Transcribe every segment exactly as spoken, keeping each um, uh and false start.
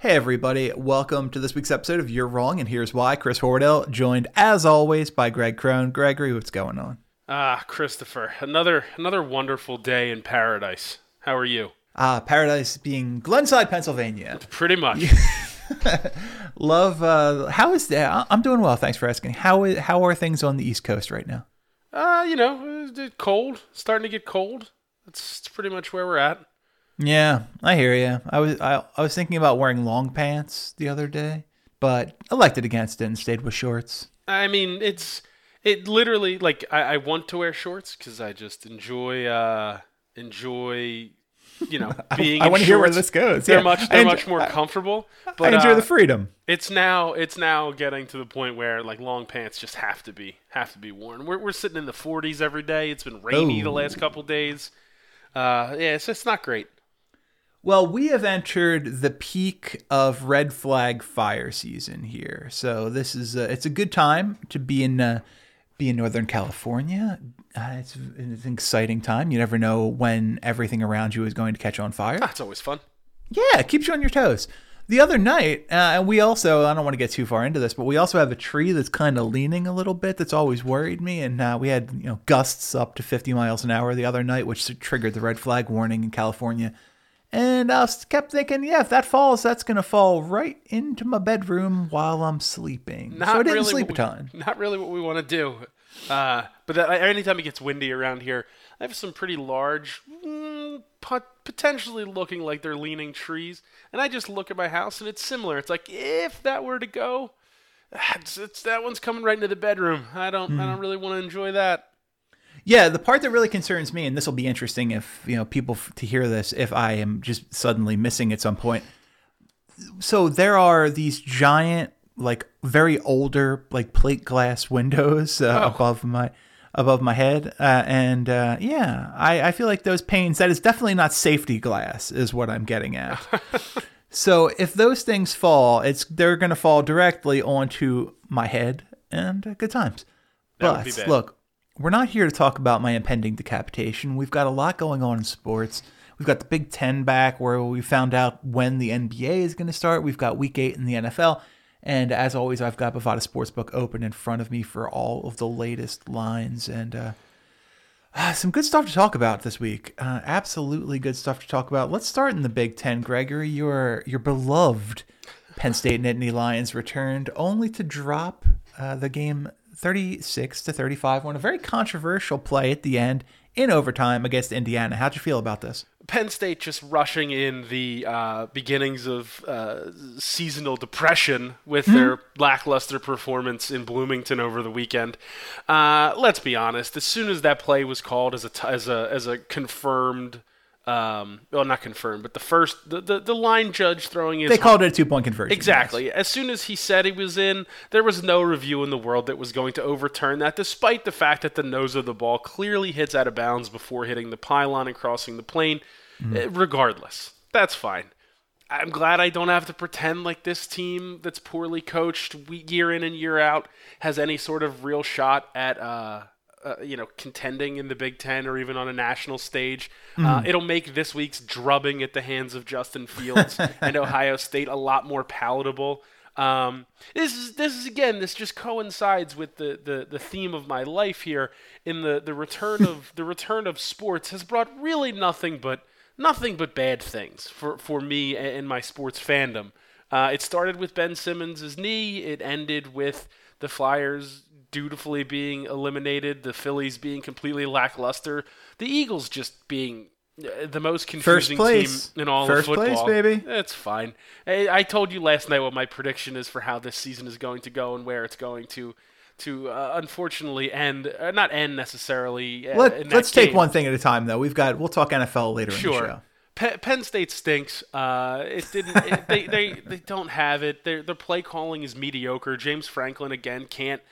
Hey everybody, welcome to this week's episode of You're Wrong and Here's Why. Chris Horwedel, joined as always by Greg Crone. Gregory, what's going on? Ah, Christopher, another another wonderful day in paradise. How are you? Ah, paradise being Glenside, Pennsylvania. Pretty much. Love, uh, how is that? I'm doing well, thanks for asking. How is, how are things on the East Coast right now? Uh, you know, cold, starting to get cold. That's pretty much where we're at. Yeah, I hear you. I was I, I was thinking about wearing long pants the other day, but elected against it and stayed with shorts. I mean, it's it literally like I, I want to wear shorts because I just enjoy uh, enjoy you know being. I, I want to hear where this goes. They're yeah. much they're enjoy, much more comfortable. But, I enjoy uh, the freedom. It's now it's now getting to the point where like long pants just have to be have to be worn. We're we're sitting in the forties every day. It's been rainy Ooh. the last couple days. Uh, yeah, it's it's not great. Well, we have entered the peak of red flag fire season here, so this is a, it's a good time to be in uh, be in Northern California. Uh, it's, it's an exciting time. You never know when everything around you is going to catch on fire. That's always fun. Yeah, it keeps you on your toes. The other night, uh, and we also, I don't want to get too far into this, but we also have a tree that's kind of leaning a little bit that's always worried me, and uh, we had you know gusts up to fifty miles an hour the other night, which triggered the red flag warning in California. And I kept thinking, yeah, if that falls, that's going to fall right into my bedroom while I'm sleeping. Not so I didn't really sleep a ton. We, not really what we want to do. Uh, but that, anytime it gets windy around here, I have some pretty large, mm, pot, potentially looking like they're leaning trees. And I just look at my house, and it's similar. It's like, if that were to go, it's, it's, that one's coming right into the bedroom. I don't, mm. I don't really want to enjoy that. Yeah, the part that really concerns me, and this will be interesting if, you know, people f- to hear this, if I am just suddenly missing at some point. So there are these giant, like very older, like plate glass windows uh, oh. above my above my head. Uh, and uh, yeah, I, I feel like those panes, that is definitely not safety glass is what I'm getting at. So if those things fall, it's they're going to fall directly onto my head and uh, good times. That but would be bad. Look. We're not here to talk about my impending decapitation. We've got a lot going on in sports. We've got the Big Ten back where we found out when the N B A is going to start. We've got week eight in the N F L. And as always, I've got Bovada Sportsbook open in front of me for all of the latest lines. And uh, uh, some good stuff to talk about this week. Uh, absolutely good stuff to talk about. Let's start in the Big Ten, Gregory. Your, your beloved Penn State Nittany Lions returned only to drop uh, the game thirty-six to thirty-five on a very controversial play at the end in overtime against Indiana. How'd you feel about this? Penn State just rushing in the uh, beginnings of uh, seasonal depression with mm-hmm. their lackluster performance in Bloomington over the weekend. Uh, let's be honest. As soon as that play was called as a t- as a as a confirmed. Um, well, not confirmed, but the first, the, the, the line judge throwing his... They called it a two-point conversion. Exactly. Yes. As soon as he said he was in, there was no review in the world that was going to overturn that, despite the fact that the nose of the ball clearly hits out of bounds before hitting the pylon and crossing the plane. Mm. Regardless, that's fine. I'm glad I don't have to pretend like this team that's poorly coached year in and year out has any sort of real shot at... Uh, Uh, you know, contending in the Big Ten or even on a national stage. Mm. Uh, it'll make this week's drubbing at the hands of Justin Fields and Ohio State a lot more palatable. Um, this is, this is again, this just coincides with the, the, the theme of my life here in the, the return of the return of sports has brought really nothing but nothing but bad things for, for me and my sports fandom. Uh, it started with Ben Simmons' knee. It ended with the Flyers dutifully being eliminated, the Phillies being completely lackluster, the Eagles just being the most confusing team in all of football. First place, baby. That's fine. I, I told you last night what my prediction is for how this season is going to go and where it's going to, to uh, unfortunately end, uh, not end necessarily. Uh, Let, in that let's game. Take one thing at a time, though. We've got. We'll talk N F L later sure. in the show. Penn State stinks. Uh, it didn't. It, they, they they don't have it. Their their play calling is mediocre. James Franklin again can't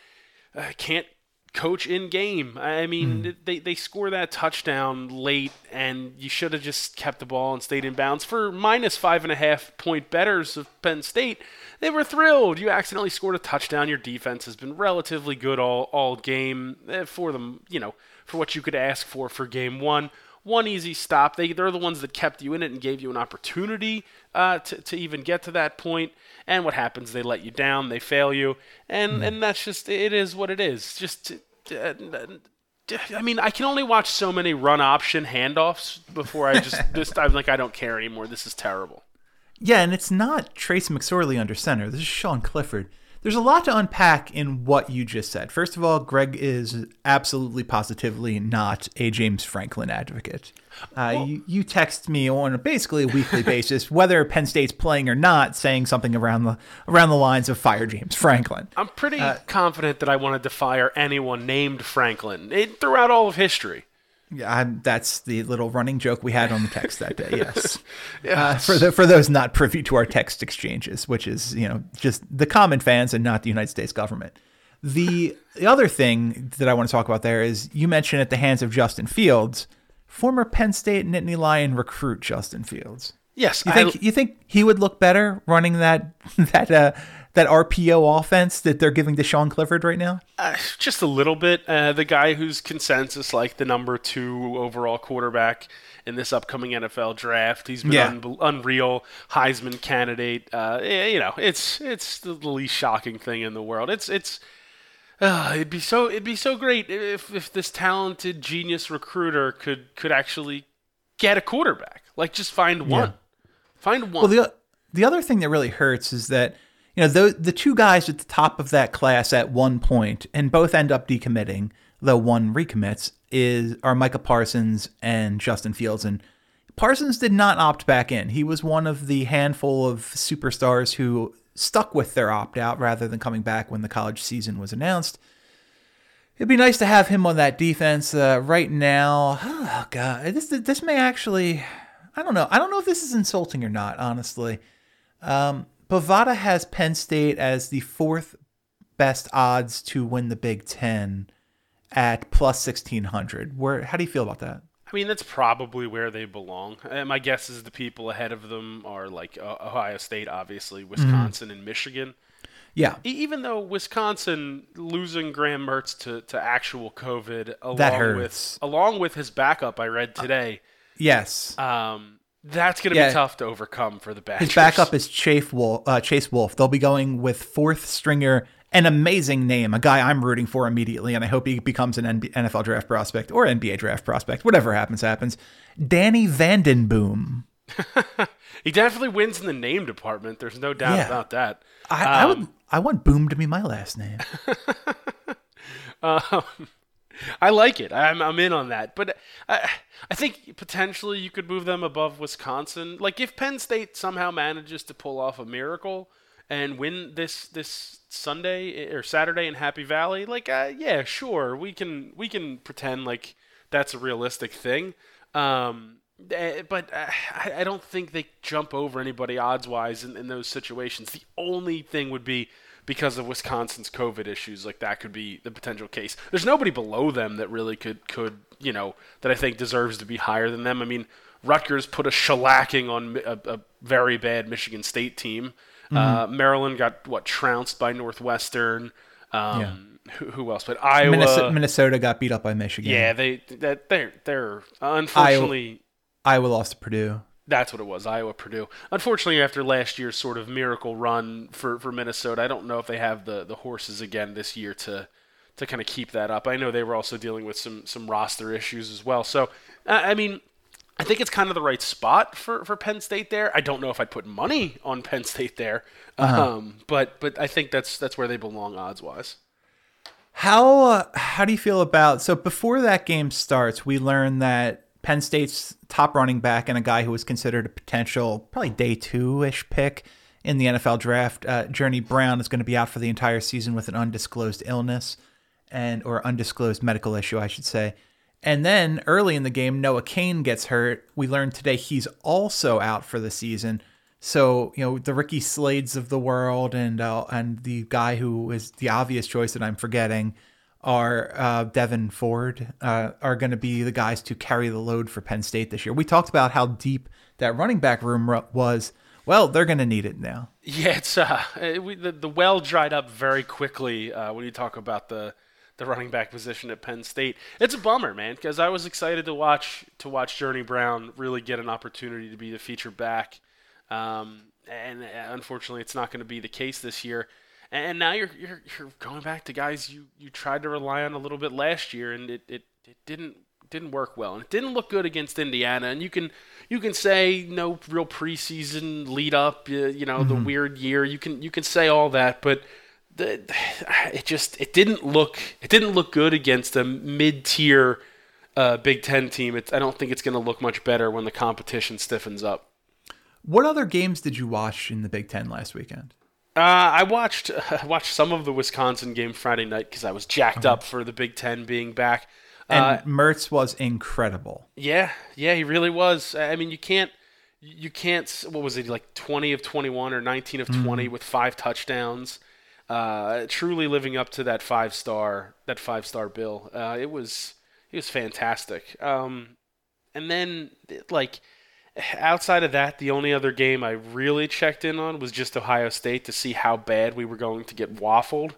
uh, can't coach in game. I mean, mm. they they score that touchdown late, and you should have just kept the ball and stayed in bounds for minus five and a half point bettors of Penn State. They were thrilled. You accidentally scored a touchdown. Your defense has been relatively good all all game for them. You know, for what you could ask for for game one. One easy stop. They, they're the ones that kept you in it and gave you an opportunity uh, to, to even get to that point. And what happens? They let you down. They fail you. And mm. and that's just, it is what it is. Just, uh, I mean, I can only watch so many run option handoffs before I just, this, I'm like, I don't care anymore. This is terrible. Yeah, and it's not Trace McSorley under center. This is Sean Clifford. There's a lot to unpack in what you just said. First of all, Greg is absolutely positively not a James Franklin advocate. Uh, well, you, you text me on a basically a weekly basis, whether Penn State's playing or not, saying something around the around the lines of fire James Franklin. I'm pretty uh, confident that I wanted to fire anyone named Franklin it, throughout all of history. Yeah, I'm, that's the little running joke we had on the text that day. Yes, yes. Uh, for the, for those not privy to our text exchanges, which is, you know, just the common fans and not the United States government. The the other thing that I want to talk about there is you mentioned at the hands of Justin Fields, former Penn State Nittany Lion recruit Justin Fields. Yes, you think I, you think he would look better running that that uh, that R P O offense that they're giving to Sean Clifford right now? Uh, just a little bit. Uh, the guy who's consensus like the number two overall quarterback in this upcoming N F L draft. He's been yeah. un- unreal Heisman candidate. Uh, you know, it's it's the least shocking thing in the world. It's it's uh, it'd be so it'd be so great if if this talented genius recruiter could could actually get a quarterback. Like just find one. Yeah. Find one. Well, the the other thing that really hurts is that, you know, the, the two guys at the top of that class at one point, and both end up decommitting, though one recommits, is are Micah Parsons and Justin Fields. And Parsons did not opt back in. He was one of the handful of superstars who stuck with their opt-out rather than coming back when the college season was announced. It'd be nice to have him on that defense uh, right now. Oh, God. This, this may actually... I don't know. I don't know if this is insulting or not, honestly. Um, Bovada has Penn State as the fourth best odds to win the Big Ten at plus sixteen hundred. Where? How do you feel about that? I mean, that's probably where they belong. And my guess is the people ahead of them are like uh, Ohio State, obviously, Wisconsin, mm-hmm. and Michigan. Yeah. E- even though Wisconsin losing Graham Mertz to, to actual COVID along that hurts. with along with his backup, I read today. Uh- Yes. Um, that's going to yeah. be tough to overcome for the Badgers. His backup is Chase Wolf, uh, Chase Wolf. They'll be going with fourth stringer, an amazing name, a guy I'm rooting for immediately, and I hope he becomes an N F L draft prospect or N B A draft prospect. Whatever happens, happens. Danny Vanden Boom. He definitely wins in the name department. There's no doubt yeah. about that. I, um, I, would, I want Boom to be my last name. um... I like it. I'm I'm in on that. But I I think potentially you could move them above Wisconsin. Like if Penn State somehow manages to pull off a miracle and win this this Sunday or Saturday in Happy Valley, like uh, yeah, sure, we can we can pretend like that's a realistic thing. Um, but I, I don't think they jump over anybody odds-wise in, in those situations. The only thing would be because of Wisconsin's COVID issues, like that could be the potential case. There's nobody below them that really could, could you know, that I think deserves to be higher than them. I mean, Rutgers put a shellacking on a, a very bad Michigan State team. Mm-hmm. Uh, Maryland got, what, trounced by Northwestern. Um, yeah. who, who else? But Iowa. Minnesota, Minnesota got beat up by Michigan. Yeah, they, that, they're, they're unfortunately. Iowa, Iowa lost to Purdue. That's what it was, Iowa-Purdue. Unfortunately, after last year's sort of miracle run for, for Minnesota, I don't know if they have the, the horses again this year to to kind of keep that up. I know they were also dealing with some, some roster issues as well. So, I mean, I think it's kind of the right spot for, for Penn State there. I don't know if I'd put money on Penn State there, uh-huh. um, but but I think that's that's where they belong odds-wise. How uh, how do you feel about – so before that game starts, we learned that Penn State's top running back and a guy who was considered a potential probably day two-ish pick in the N F L draft, uh, Journey Brown, is going to be out for the entire season with an undisclosed illness and or undisclosed medical issue, I should say. And then early in the game, Noah Kane gets hurt. We learned today he's also out for the season. So, you know, the Ricky Slades of the world and uh, and the guy who is the obvious choice that I'm forgetting are uh, Devin Ford uh, are going to be the guys to carry the load for Penn State this year. We talked about how deep that running back room was. Well, they're going to need it now. Yeah, it's uh, we, the, the well dried up very quickly uh, when you talk about the the running back position at Penn State. It's a bummer, man, because I was excited to watch to watch Journey Brown really get an opportunity to be the feature back. Um, and unfortunately, it's not going to be the case this year. And now you're you're you're going back to guys you, you tried to rely on a little bit last year, and it, it, it didn't didn't work well, and it didn't look good against Indiana. And you can you can say no real preseason lead up, you, you know, mm-hmm. the weird year. You can you can say all that, but the, it just it didn't look it didn't look good against a mid-tier uh, Big Ten team. It's, I don't think it's going to look much better when the competition stiffens up. What other games did you watch in the Big Ten last weekend? Uh, I watched uh, watched some of the Wisconsin game Friday night because I was jacked oh. up for the Big Ten being back. Uh, and Mertz was incredible. Yeah, yeah, he really was. I mean, you can't, you can't. What was it, like twenty of twenty-one or nineteen of mm-hmm. twenty with five touchdowns? Uh, truly living up to that five star that five star bill. Uh, it was it was fantastic. Um, and then like. Outside of that, the only other game I really checked in on was just Ohio State to see how bad we were going to get waffled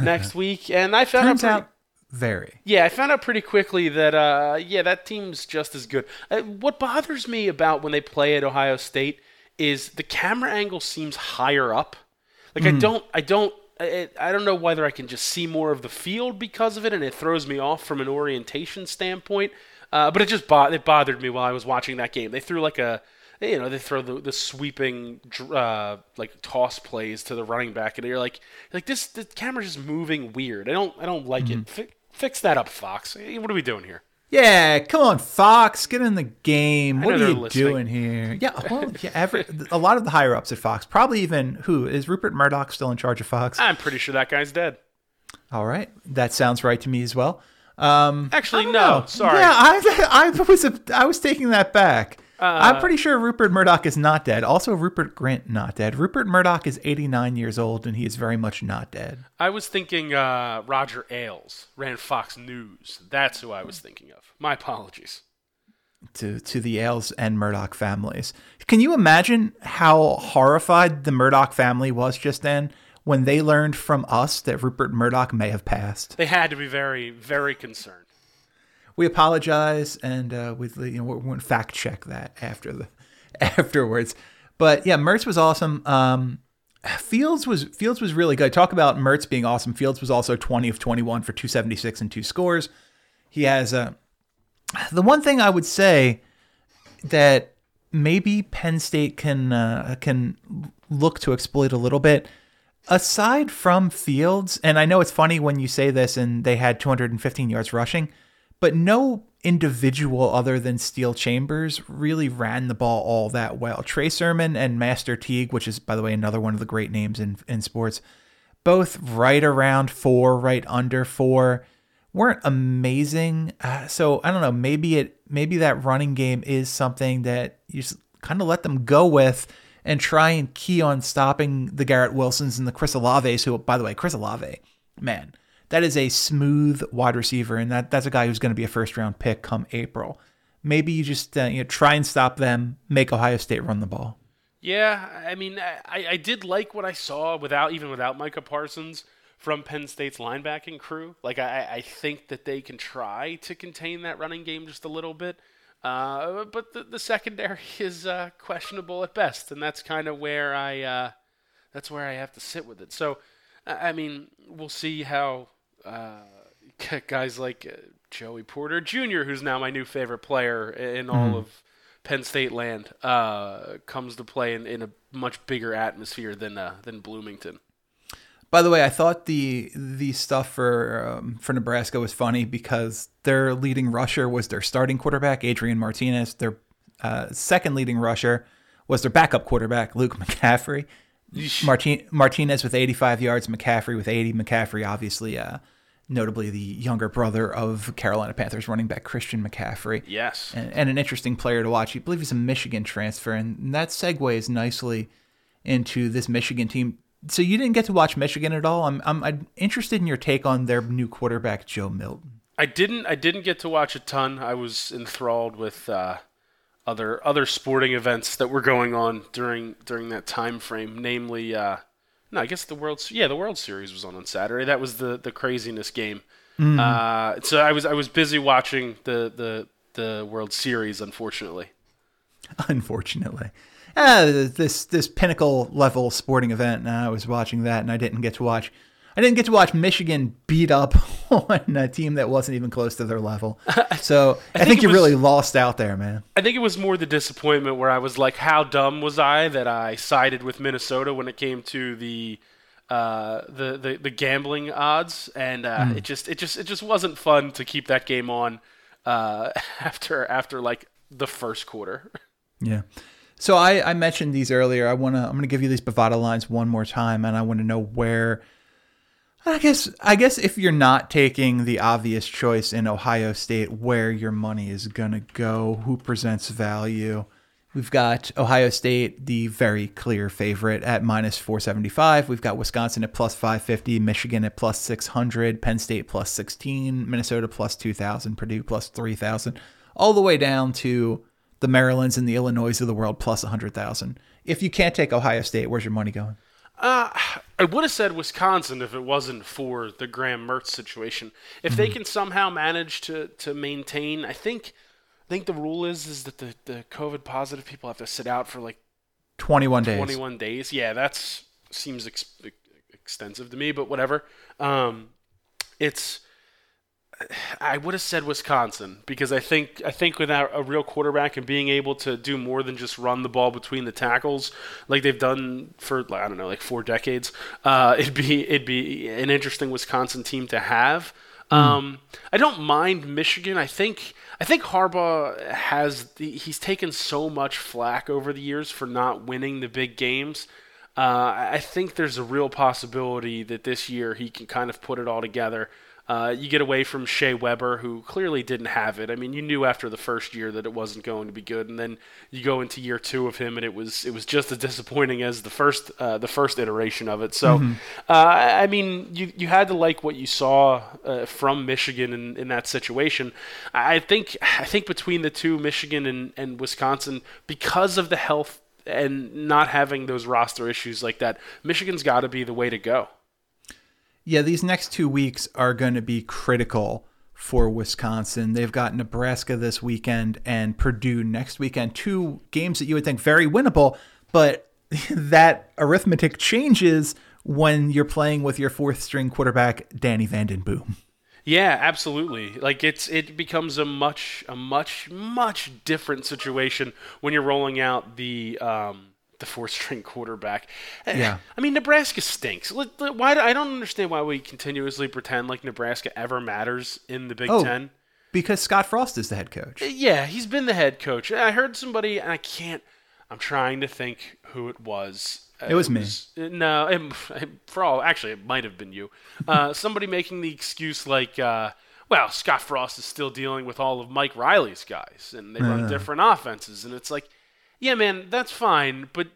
next week. And I found Turns out, pretty, out very. Yeah, I found out pretty quickly that, uh, yeah, that team's just as good. Uh, what bothers me about when they play at Ohio State is the camera angle seems higher up. Like mm. I don't, I don't, I, I don't know whether I can just see more of the field because of it, and it throws me off from an orientation standpoint. Uh, but it just bo- it bothered me while I was watching that game. They threw like a, you know, they throw the, the sweeping uh, like toss plays to the running back, and you're like, like this, the camera's just moving weird. I don't, I don't like mm-hmm. it. F- fix that up, Fox. What are we doing here? Yeah, come on, Fox, get in the game. What are you listening. doing here? Yeah, well, yeah, every, a lot of the higher ups at Fox, probably even who is Rupert Murdoch still in charge of Fox? I'm pretty sure that guy's dead. All right, that sounds right to me as well. Um, Actually, no. Know. Sorry. Yeah, I, I was a, I was taking that back. Uh, I'm pretty sure Rupert Murdoch is not dead. Also, Rupert Grint not dead. Rupert Murdoch is eighty-nine years old, and he is very much not dead. I was thinking uh, Roger Ailes ran Fox News. That's who I was thinking of. My apologies to to the Ailes and Murdoch families. Can you imagine how horrified the Murdoch family was just then? When they learned from us that Rupert Murdoch may have passed, they had to be very, very concerned. We apologize, and uh, we you know, we'll fact check that after the afterwards. But yeah, Mertz was awesome. Um, Fields was Fields was really good. Talk about Mertz being awesome. Fields was also twenty of twenty-one for two seventy-six and two scores. He has uh, the one thing I would say that maybe Penn State can uh, can look to exploit a little bit. Aside from Fields, and I know it's funny when you say this and they had two hundred fifteen yards rushing, but no individual other than Steel Chambers really ran the ball all that well. Trey Sermon and Master Teague, which is, by the way, another one of the great names in, in sports, both right around four, right under four, weren't amazing. Uh, so I don't know, maybe it, maybe that running game is something that you just kind of let them go with and try and key on stopping the Garrett Wilsons and the Chris Olaves, who, by the way, Chris Olave, man, that is a smooth wide receiver, and that, that's a guy who's going to be a first-round pick come April. Maybe you just uh, you know, try and stop them, make Ohio State run the ball. Yeah, I mean, I, I did like what I saw, without even without Micah Parsons, from Penn State's linebacking crew. Like, I, I think that they can try to contain that running game just a little bit. Uh, but the, the secondary is uh, questionable at best, and that's kind of where I uh, that's where I have to sit with it. So, I mean, we'll see how uh, guys like Joey Porter Junior, who's now my new favorite player in all mm-hmm. of Penn State land, uh, comes to play in, in a much bigger atmosphere than uh, than Bloomington. By the way, I thought the the stuff for um, for Nebraska was funny because their leading rusher was their starting quarterback, Adrian Martinez. Their uh, second leading rusher was their backup quarterback, Luke McCaffrey. Martin- Martinez with eighty-five yards, McCaffrey with eighty. McCaffrey obviously uh, notably the younger brother of Carolina Panthers running back Christian McCaffrey. Yes. And, and an interesting player to watch. I believe he's a Michigan transfer, and that segues nicely into this Michigan team. So you didn't get to watch Michigan at all. I'm I'm, I'm interested in your take on their new quarterback, Joe Milton. I didn't I didn't get to watch a ton. I was enthralled with uh, other other sporting events that were going on during during that time frame, namely uh, no, I guess the World yeah, the World Series was on on Saturday. That was the, the craziness game. Mm. Uh, so I was I was busy watching the the, the World Series, unfortunately. Unfortunately. Ah, this this pinnacle level sporting event. And I was watching that, and I didn't get to watch. I didn't get to watch Michigan beat up on a team that wasn't even close to their level. So I, I think, think you was, really lost out there, man. I think it was more the disappointment where I was like, "How dumb was I that I sided with Minnesota when it came to the uh, the, the the gambling odds?" And uh, mm. it just it just it just wasn't fun to keep that game on uh, after after like the first quarter. Yeah. So I, I mentioned these earlier. I wanna I'm gonna give you these Bovada lines one more time, and I want to know where. I guess I guess if you're not taking the obvious choice in Ohio State, where your money is gonna go, who presents value. We've got Ohio State, the very clear favorite at minus four seventy-five. We've got Wisconsin at plus five fifty, Michigan at plus six hundred, Penn State plus sixteen, Minnesota plus two thousand, Purdue plus three thousand, all the way down to the Marylands and the Illinois of the world plus one hundred thousand. If you can't take Ohio State, where's your money going? Uh, I would have said Wisconsin if it wasn't for the Graham Mertz situation. If mm-hmm. they can somehow manage to, to maintain, I think I think the rule is is that the, the COVID positive people have to sit out for like twenty-one days. twenty-one days. Yeah, that seems ex- extensive to me, but whatever. Um, it's I would have said Wisconsin because I think I think without a real quarterback and being able to do more than just run the ball between the tackles like they've done for I don't know like four decades, uh, it'd be it'd be an interesting Wisconsin team to have. Mm. Um, I don't mind Michigan. I think I think Harbaugh has the, he's taken so much flack over the years for not winning the big games. Uh, I think there's a real possibility that this year he can kind of put it all together. Uh, you get away from Shea Weber, who clearly didn't have it. I mean, you knew after the first year that it wasn't going to be good, and then you go into year two of him, and it was it was just as disappointing as the first uh, the first iteration of it. So, mm-hmm. uh, I mean, you you had to like what you saw uh, from Michigan in, in that situation. I think I think between the two, Michigan and, and Wisconsin, because of the health and not having those roster issues like that, Michigan's got to be the way to go. Yeah, these next two weeks are going to be critical for Wisconsin. They've got Nebraska this weekend and Purdue next weekend. Two games that you would think very winnable, but that arithmetic changes when you're playing with your fourth-string quarterback, Danny Vanden Boom. Yeah, absolutely. Like it's it becomes a much a much much different situation when you're rolling out the. Um, The four-string quarterback. Yeah, I mean Nebraska stinks. Why? I don't understand why we continuously pretend like Nebraska ever matters in the Big oh, Ten. Because Scott Frost is the head coach. Yeah, he's been the head coach. I heard somebody, and I can't. I'm trying to think who it was. It was, it was me. No, it, for all actually, it might have been you. Uh, somebody making the excuse like, uh, "Well, Scott Frost is still dealing with all of Mike Riley's guys, and they uh. run different offenses," and it's like. Yeah, man, that's fine, but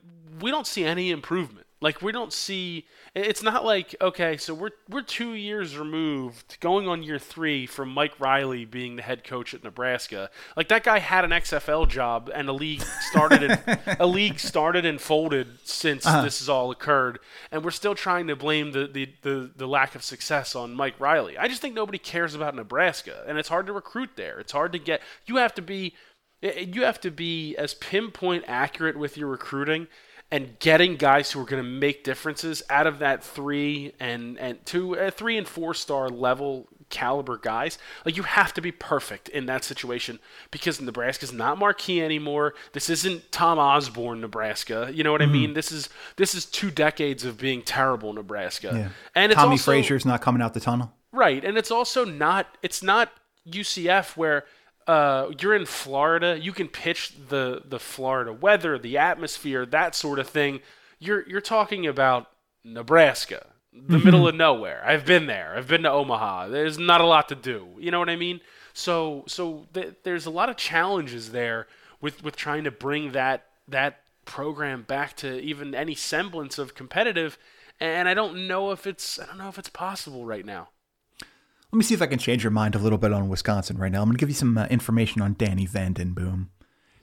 we don't see any improvement. Like, we don't see... It's not like, okay, so we're we're two years removed, going on year three, from Mike Riley being the head coach at Nebraska. Like, that guy had an X F L job, and a league started and, a league started and folded since uh-huh. this has all occurred, and we're still trying to blame the, the, the, the lack of success on Mike Riley. I just think nobody cares about Nebraska, and it's hard to recruit there. It's hard to get... You have to be... You have to be as pinpoint accurate with your recruiting and getting guys who are going to make differences out of that three and, and two, uh, three and four star level caliber guys. Like you have to be perfect in that situation because Nebraska's not marquee anymore. This isn't Tom Osborne, Nebraska. You know what mm-hmm. I mean? This is this is two decades of being terrible, Nebraska. Yeah. And it's Tommy also, Frazier's not coming out the tunnel, right? And it's also not. It's not U C F where. Uh, you're in Florida. You can pitch the, the Florida weather, the atmosphere, that sort of thing. You're you're talking about Nebraska. the mm-hmm. middle of nowhere. I've been there. I've been to Omaha. There's not a lot to do. You know what I mean? So so th- there's a lot of challenges there with, with trying to bring that that program back to even any semblance of competitive. And I don't know if it's I don't know if it's possible right now. Let me see if I can change your mind a little bit on Wisconsin right now. I'm going to give you some uh, information on Danny Vanden Boom.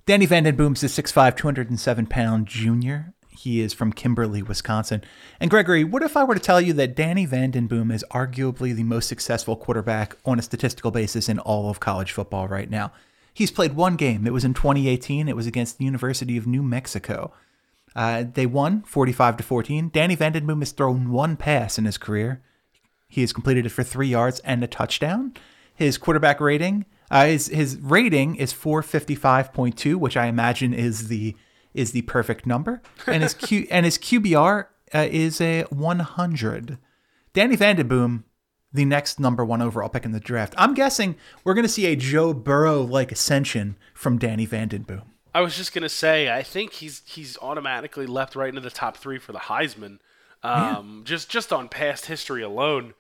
Danny Vanden Boom's a six foot five, two hundred seven pound junior. He is from Kimberly, Wisconsin. And Gregory, what if I were to tell you that Danny Vanden Boom is arguably the most successful quarterback on a statistical basis in all of college football right now? He's played one game. It was in twenty eighteen. It was against the University of New Mexico. Uh, they won forty-five to fourteen. Danny Vanden Boom has thrown one pass in his career. He has completed it for three yards and a touchdown. His quarterback rating, uh, his his rating is four fifty-five point two, which I imagine is the is the perfect number. And his Q and his Q B R uh, is a one hundred. Danny Vanden Boom, the next number one overall pick in the draft. I'm guessing we're going to see a Joe Burrow like ascension from Danny Vanden Boom. I was just going to say, I think he's he's automatically leapt right into the top three for the Heisman. Um, yeah. Just just on past history alone,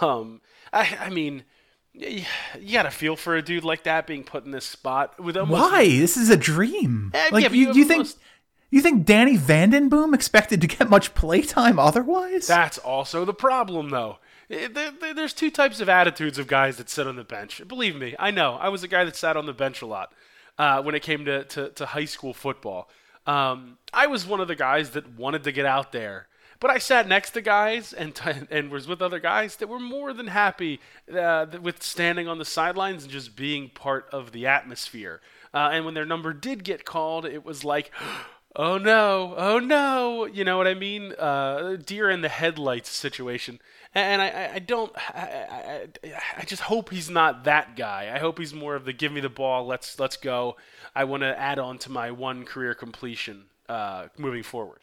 um, I, I mean, you, you got to feel for a dude like that being put in this spot with almost. Why? This is a dream. Uh, like yeah, you, you think you think Danny Vanden Boom expected to get much playtime otherwise? That's also the problem, though. There, there, there's two types of attitudes of guys that sit on the bench. Believe me, I know. I was a guy that sat on the bench a lot uh, when it came to, to, to high school football. Um, I was one of the guys that wanted to get out there. But I sat next to guys and t- and was with other guys that were more than happy uh, with standing on the sidelines and just being part of the atmosphere. Uh, and when their number did get called, it was like, oh no, oh no, you know what I mean? Uh, deer in the headlights situation. And I, I don't, I, I, I just hope he's not that guy. I hope he's more of the give me the ball, let's let's go. I want to add on to my one career completion uh, moving forward.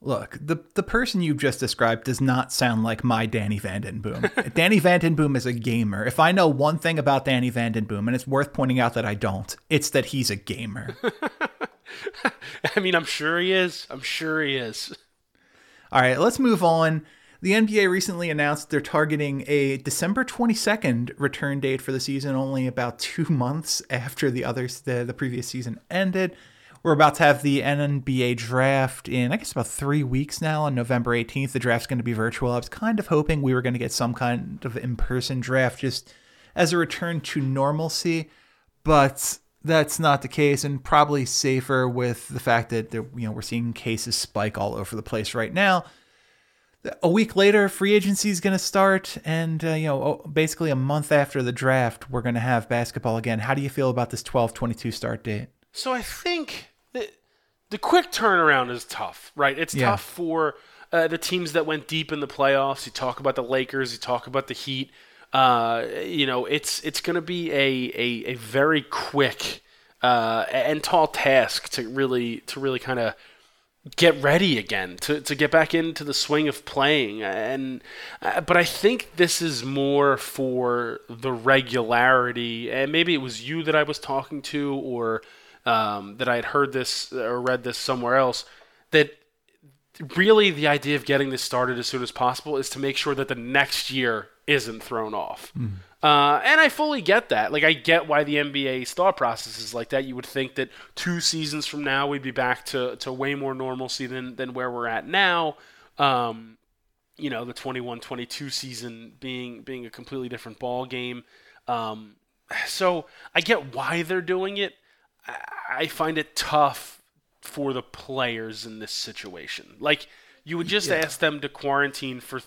Look, the the person you just described does not sound like my Danny Vanden Boom. Danny Vanden Boom is a gamer. If I know one thing about Danny Vanden Boom, and it's worth pointing out that I don't, it's that he's a gamer. I mean, I'm sure he is. I'm sure he is. All right, let's move on. The N B A recently announced they're targeting a December twenty-second return date for the season, only about two months after the others the, the previous season ended. We're about to have the N B A draft in, I guess, about three weeks now on November eighteenth. The draft's going to be virtual. I was kind of hoping we were going to get some kind of in-person draft just as a return to normalcy, but that's not the case, and probably safer with the fact that there, you know, we're seeing cases spike all over the place right now. A week later, free agency is going to start, and uh, you know, basically a month after the draft, we're going to have basketball again. How do you feel about this twelve twenty-two start date? So I think the quick turnaround is tough, right? It's yeah. tough for uh, the teams that went deep in the playoffs. You talk about the Lakers, you talk about the Heat. Uh, you know, it's it's going to be a, a a very quick uh, and tall task to really to really kind of get ready again, to to get back into the swing of playing. And uh, but I think this is more for the regularity. And maybe it was you that I was talking to, or. Um, that I had heard this or read this somewhere else, that really the idea of getting this started as soon as possible is to make sure that the next year isn't thrown off. Mm. Uh, and I fully get that. Like, I get why the N B A's thought process is like that. You would think that two seasons from now, we'd be back to, to way more normalcy than, than where we're at now. Um, you know, the twenty-one twenty-two season being, being a completely different ball game. Um, so I get why they're doing it. I find it tough for the players in this situation. Like, you would just yeah. ask them to quarantine for,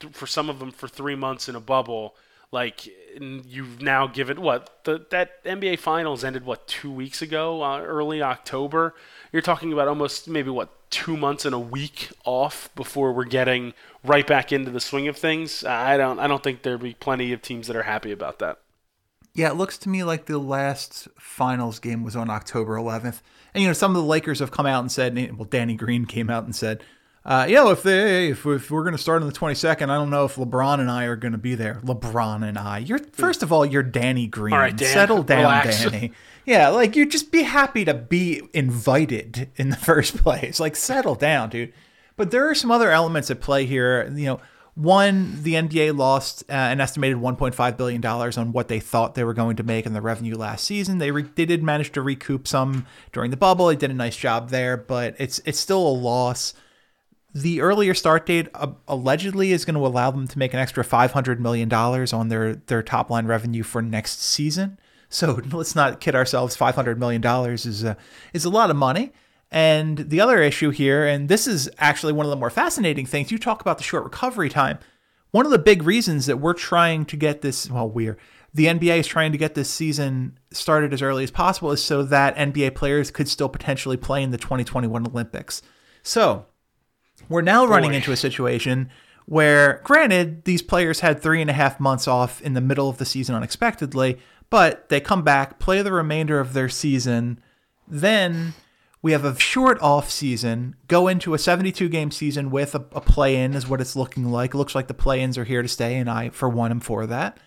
th- for some of them for three months in a bubble. Like, you've now given what the, that N B A Finals ended what two weeks ago, uh, early October. You're talking about almost maybe what two months and a week off before we're getting right back into the swing of things. I don't, I don't think there'd be plenty of teams that are happy about that. Yeah, it looks to me like the last finals game was on October eleventh. And, you know, some of the Lakers have come out and said, well, Danny Green came out and said, uh, you know, if, they, if, if we're going to start on the twenty-second, I don't know if LeBron and I are going to be there. LeBron and I. You're First of all, you're Danny Green. All right, Dan, settle down, relax. Danny. Yeah, like, you just be happy to be invited in the first place. Like, settle down, dude. But there are some other elements at play here, you know. One, the N B A lost uh, an estimated one point five billion dollars on what they thought they were going to make in the revenue last season. They, re- they did manage to recoup some during the bubble. They did a nice job there, but it's it's still a loss. The earlier start date uh, allegedly is going to allow them to make an extra five hundred million dollars on their, their top-line revenue for next season. So let's not kid ourselves. five hundred million dollars is a, is a lot of money. And the other issue here, and this is actually one of the more fascinating things, you talk about the short recovery time. One of the big reasons that we're trying to get this, well, we're, the N B A is trying to get this season started as early as possible is so that N B A players could still potentially play in the twenty twenty-one Olympics. So we're now running Boy. into a situation where, granted, these players had three and a half months off in the middle of the season unexpectedly, but they come back, play the remainder of their season, then... we have a short off season, go into a seventy-two game season with a, a play-in is what it's looking like. It looks like the play-ins are here to stay, and I, for one, am for that.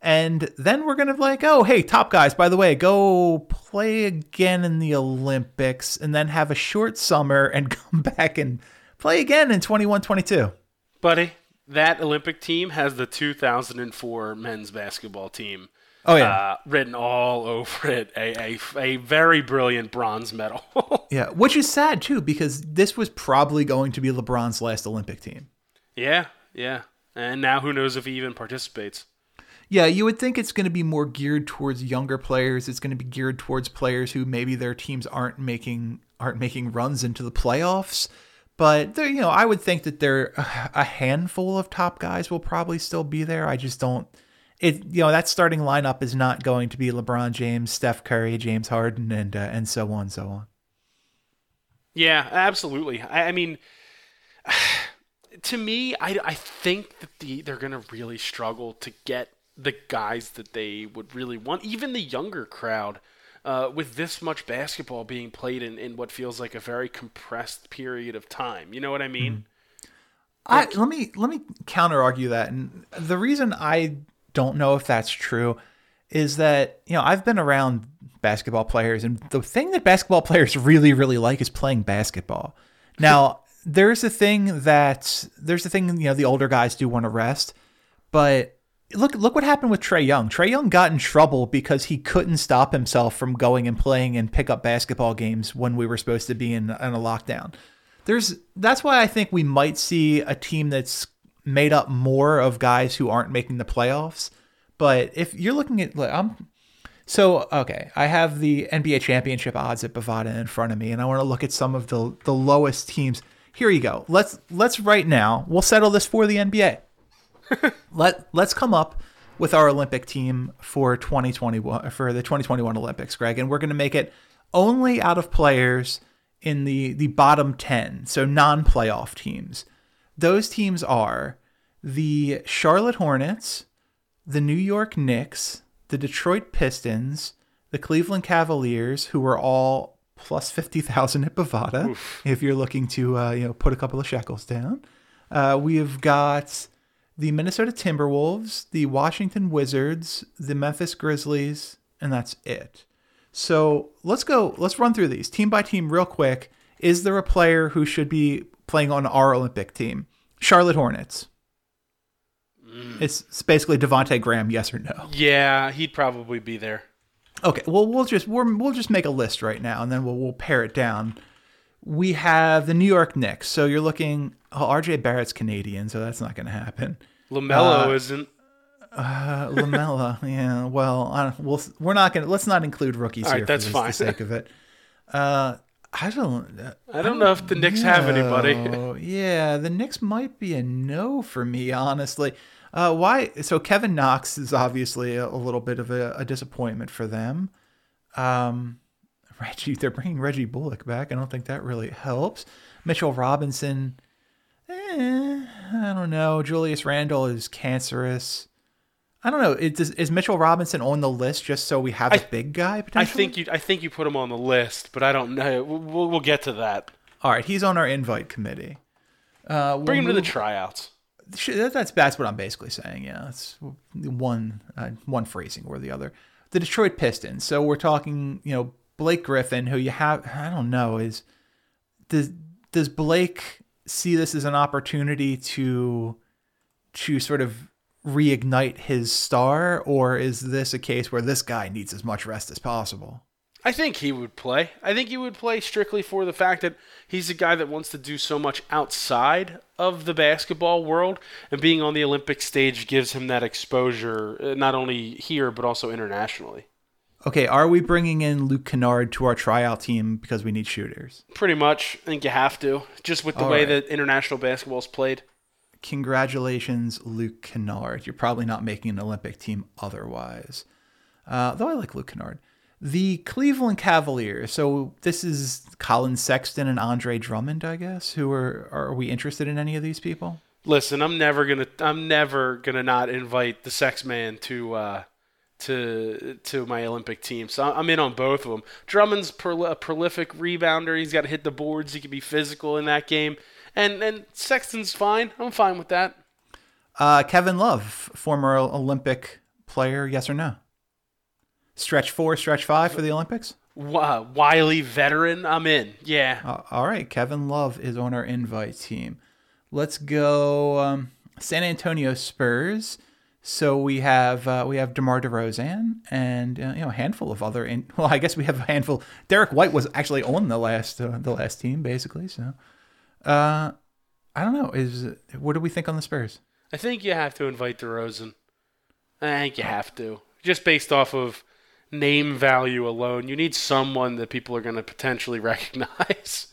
And then we're going to like, oh, hey, top guys, by the way, go play again in the Olympics and then have a short summer and come back and play again in twenty-one twenty-two. Buddy, that Olympic team has the two thousand four men's basketball team. Oh yeah, uh, written all over it. A, a, a very brilliant bronze medal. Yeah, which is sad too, because this was probably going to be LeBron's last Olympic team. Yeah, yeah, and now who knows if he even participates? Yeah, you would think it's going to be more geared towards younger players. It's going to be geared towards players who maybe their teams aren't making aren't making runs into the playoffs. But there, you know, I would think that there a handful of top guys will probably still be there. I just don't. It you know that starting lineup is not going to be LeBron James, Steph Curry, James Harden, and uh, and so on, so on. Yeah, absolutely. I, I mean, to me, I, I think that the they're gonna really struggle to get the guys that they would really want, even the younger crowd, uh, with this much basketball being played in, in what feels like a very compressed period of time. You know what I mean? Mm-hmm. Like, I let me let me counter argue that, and the reason I. don't know if that's true is that, you know, I've been around basketball players, and the thing that basketball players really, really like is playing basketball. Now there's a thing that there's a thing, you know, the older guys do want to rest, but look, look what happened with Trae Young. Trae Young got in trouble because he couldn't stop himself from going and playing and pick up basketball games when we were supposed to be in, in a lockdown. There's, that's why I think we might see a team that's made up more of guys who aren't making the playoffs. But if you're looking at, I'm so, okay, I have the N B A championship odds at Bovada in front of me, and I want to look at some of the the lowest teams. Here you go. Let's, let's right now, we'll settle this for the N B A. Let, let's come up with our Olympic team for twenty twenty-one, for the twenty twenty-one Olympics, Greg, and we're going to make it only out of players in the, the bottom ten. So non-playoff teams. Those teams are the Charlotte Hornets, the New York Knicks, the Detroit Pistons, the Cleveland Cavaliers, who are all plus fifty thousand at Bovada. Oof. If you're looking to uh, you know, put a couple of shekels down. Uh, we've got the Minnesota Timberwolves, the Washington Wizards, the Memphis Grizzlies, and that's it. So let's go. Let's run through these team by team real quick. Is there a player who should be playing on our Olympic team? Charlotte Hornets. Mm. It's, it's basically Devonte Graham, yes or no? Yeah, he'd probably be there. Okay, well we'll just we're, we'll just make a list right now, and then we'll we'll pare it down. We have the New York Knicks, so you're looking. Oh, R J Barrett's Canadian, so that's not going to happen. LaMelo uh, isn't. Uh, LaMelo, yeah. Well, I don't, we'll we're not going to let's not include rookies All here right, that's for fine. the sake of it. Uh, I don't. Uh, I don't know if the Knicks no. have anybody. Yeah, the Knicks might be a no for me, honestly. Uh, why? So Kevin Knox is obviously a, a little bit of a, a disappointment for them. Um, Reggie, they're bringing Reggie Bullock back. I don't think that really helps. Mitchell Robinson, eh, I don't know. Julius Randle is cancerous. I don't know. Is, is Mitchell Robinson on the list just so we have a big guy potentially? I think you. I think you put him on the list, but I don't know. We'll, we'll get to that. All right, he's on our invite committee. Uh, we'll Bring him move. to the tryouts. That's that's what I'm basically saying. Yeah, it's one uh, one phrasing or the other. The Detroit Pistons. So we're talking, you know, Blake Griffin, who you have. I don't know. Is does does Blake see this as an opportunity to to sort of reignite his star, or is this a case where this guy needs as much rest as possible? I think he would play. I think he would play strictly for the fact that he's a guy that wants to do so much outside of the basketball world, and being on the Olympic stage gives him that exposure, not only here, but also internationally. Okay, are we bringing in Luke Kennard to our tryout team because we need shooters? Pretty much. I think you have to, just with the All way right. that international basketball is played. Congratulations, Luke Kennard. You're probably not making an Olympic team otherwise. Uh, though I like Luke Kennard. The Cleveland Cavaliers. So this is Colin Sexton and Andre Drummond, I guess. Who are are we interested in any of these people? Listen, I'm never gonna I'm never gonna not invite the Sex Man to uh, to to my Olympic team. So I'm in on both of them. Drummond's prol- a prolific rebounder. He's got to hit the boards. He can be physical in that game. And and Sexton's fine. I'm fine with that. Uh, Kevin Love, former Olympic player, yes or no? Stretch four, stretch five for the Olympics? Wow, wily veteran, I'm in. Yeah. Uh, all right, Kevin Love is on our invite team. Let's go um, San Antonio Spurs. So we have uh, we have DeMar DeRozan and uh, you know a handful of other. In- well, I guess we have a handful. Derek White was actually on the last uh, the last team basically. So. Uh, I don't know. Is what do we think on the Spurs? I think you have to invite DeRozan. I think you have to, just based off of name value alone. You need someone that people are going to potentially recognize.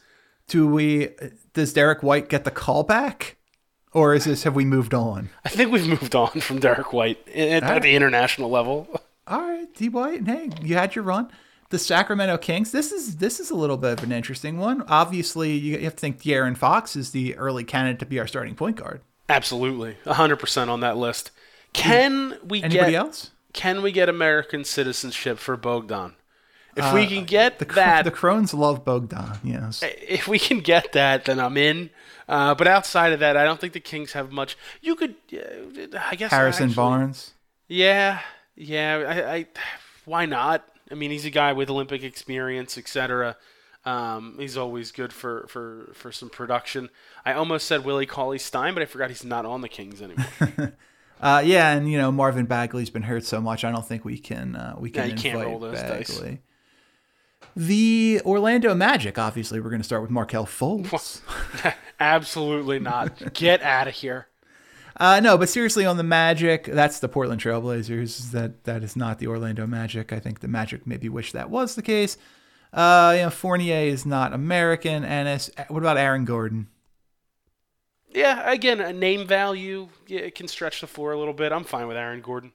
Do we? Does Derek White get the call back, or is this have we moved on? I think we've moved on from Derek White at, at the international level. All right, D. White. Hey, you had your run. The Sacramento Kings. This is this is a little bit of an interesting one. Obviously, you have to think De'Aaron Fox is the early candidate to be our starting point guard. Absolutely, one hundred percent on that list. Can we Anybody get Anybody else? Can we get American citizenship for Bogdan? If uh, we can get the, that, the Crones love Bogdan. Yes. If we can get that, then I'm in. Uh, but outside of that, I don't think the Kings have much. You could, uh, I guess, Harrison actually, Barnes. Yeah, yeah. I, I why not? I mean, he's a guy with Olympic experience, et cetera. Um, he's always good for, for, for some production. I almost said Willie Cauley-Stein, but I forgot he's not on the Kings anymore. uh, yeah, and you know Marvin Bagley's been hurt so much. I don't think we can uh, we can yeah, invite can't roll those Bagley. Dice. The Orlando Magic, obviously, we're going to start with Markelle Fultz. Absolutely not. Get out of here. Uh, no, but seriously, on the Magic, that's the Portland Trailblazers. That that is not the Orlando Magic. I think the Magic maybe wish that was the case. Uh, you know, Fournier is not American. And what about Aaron Gordon? Yeah, again, a name value. Yeah, it can stretch the floor a little bit. I'm fine with Aaron Gordon.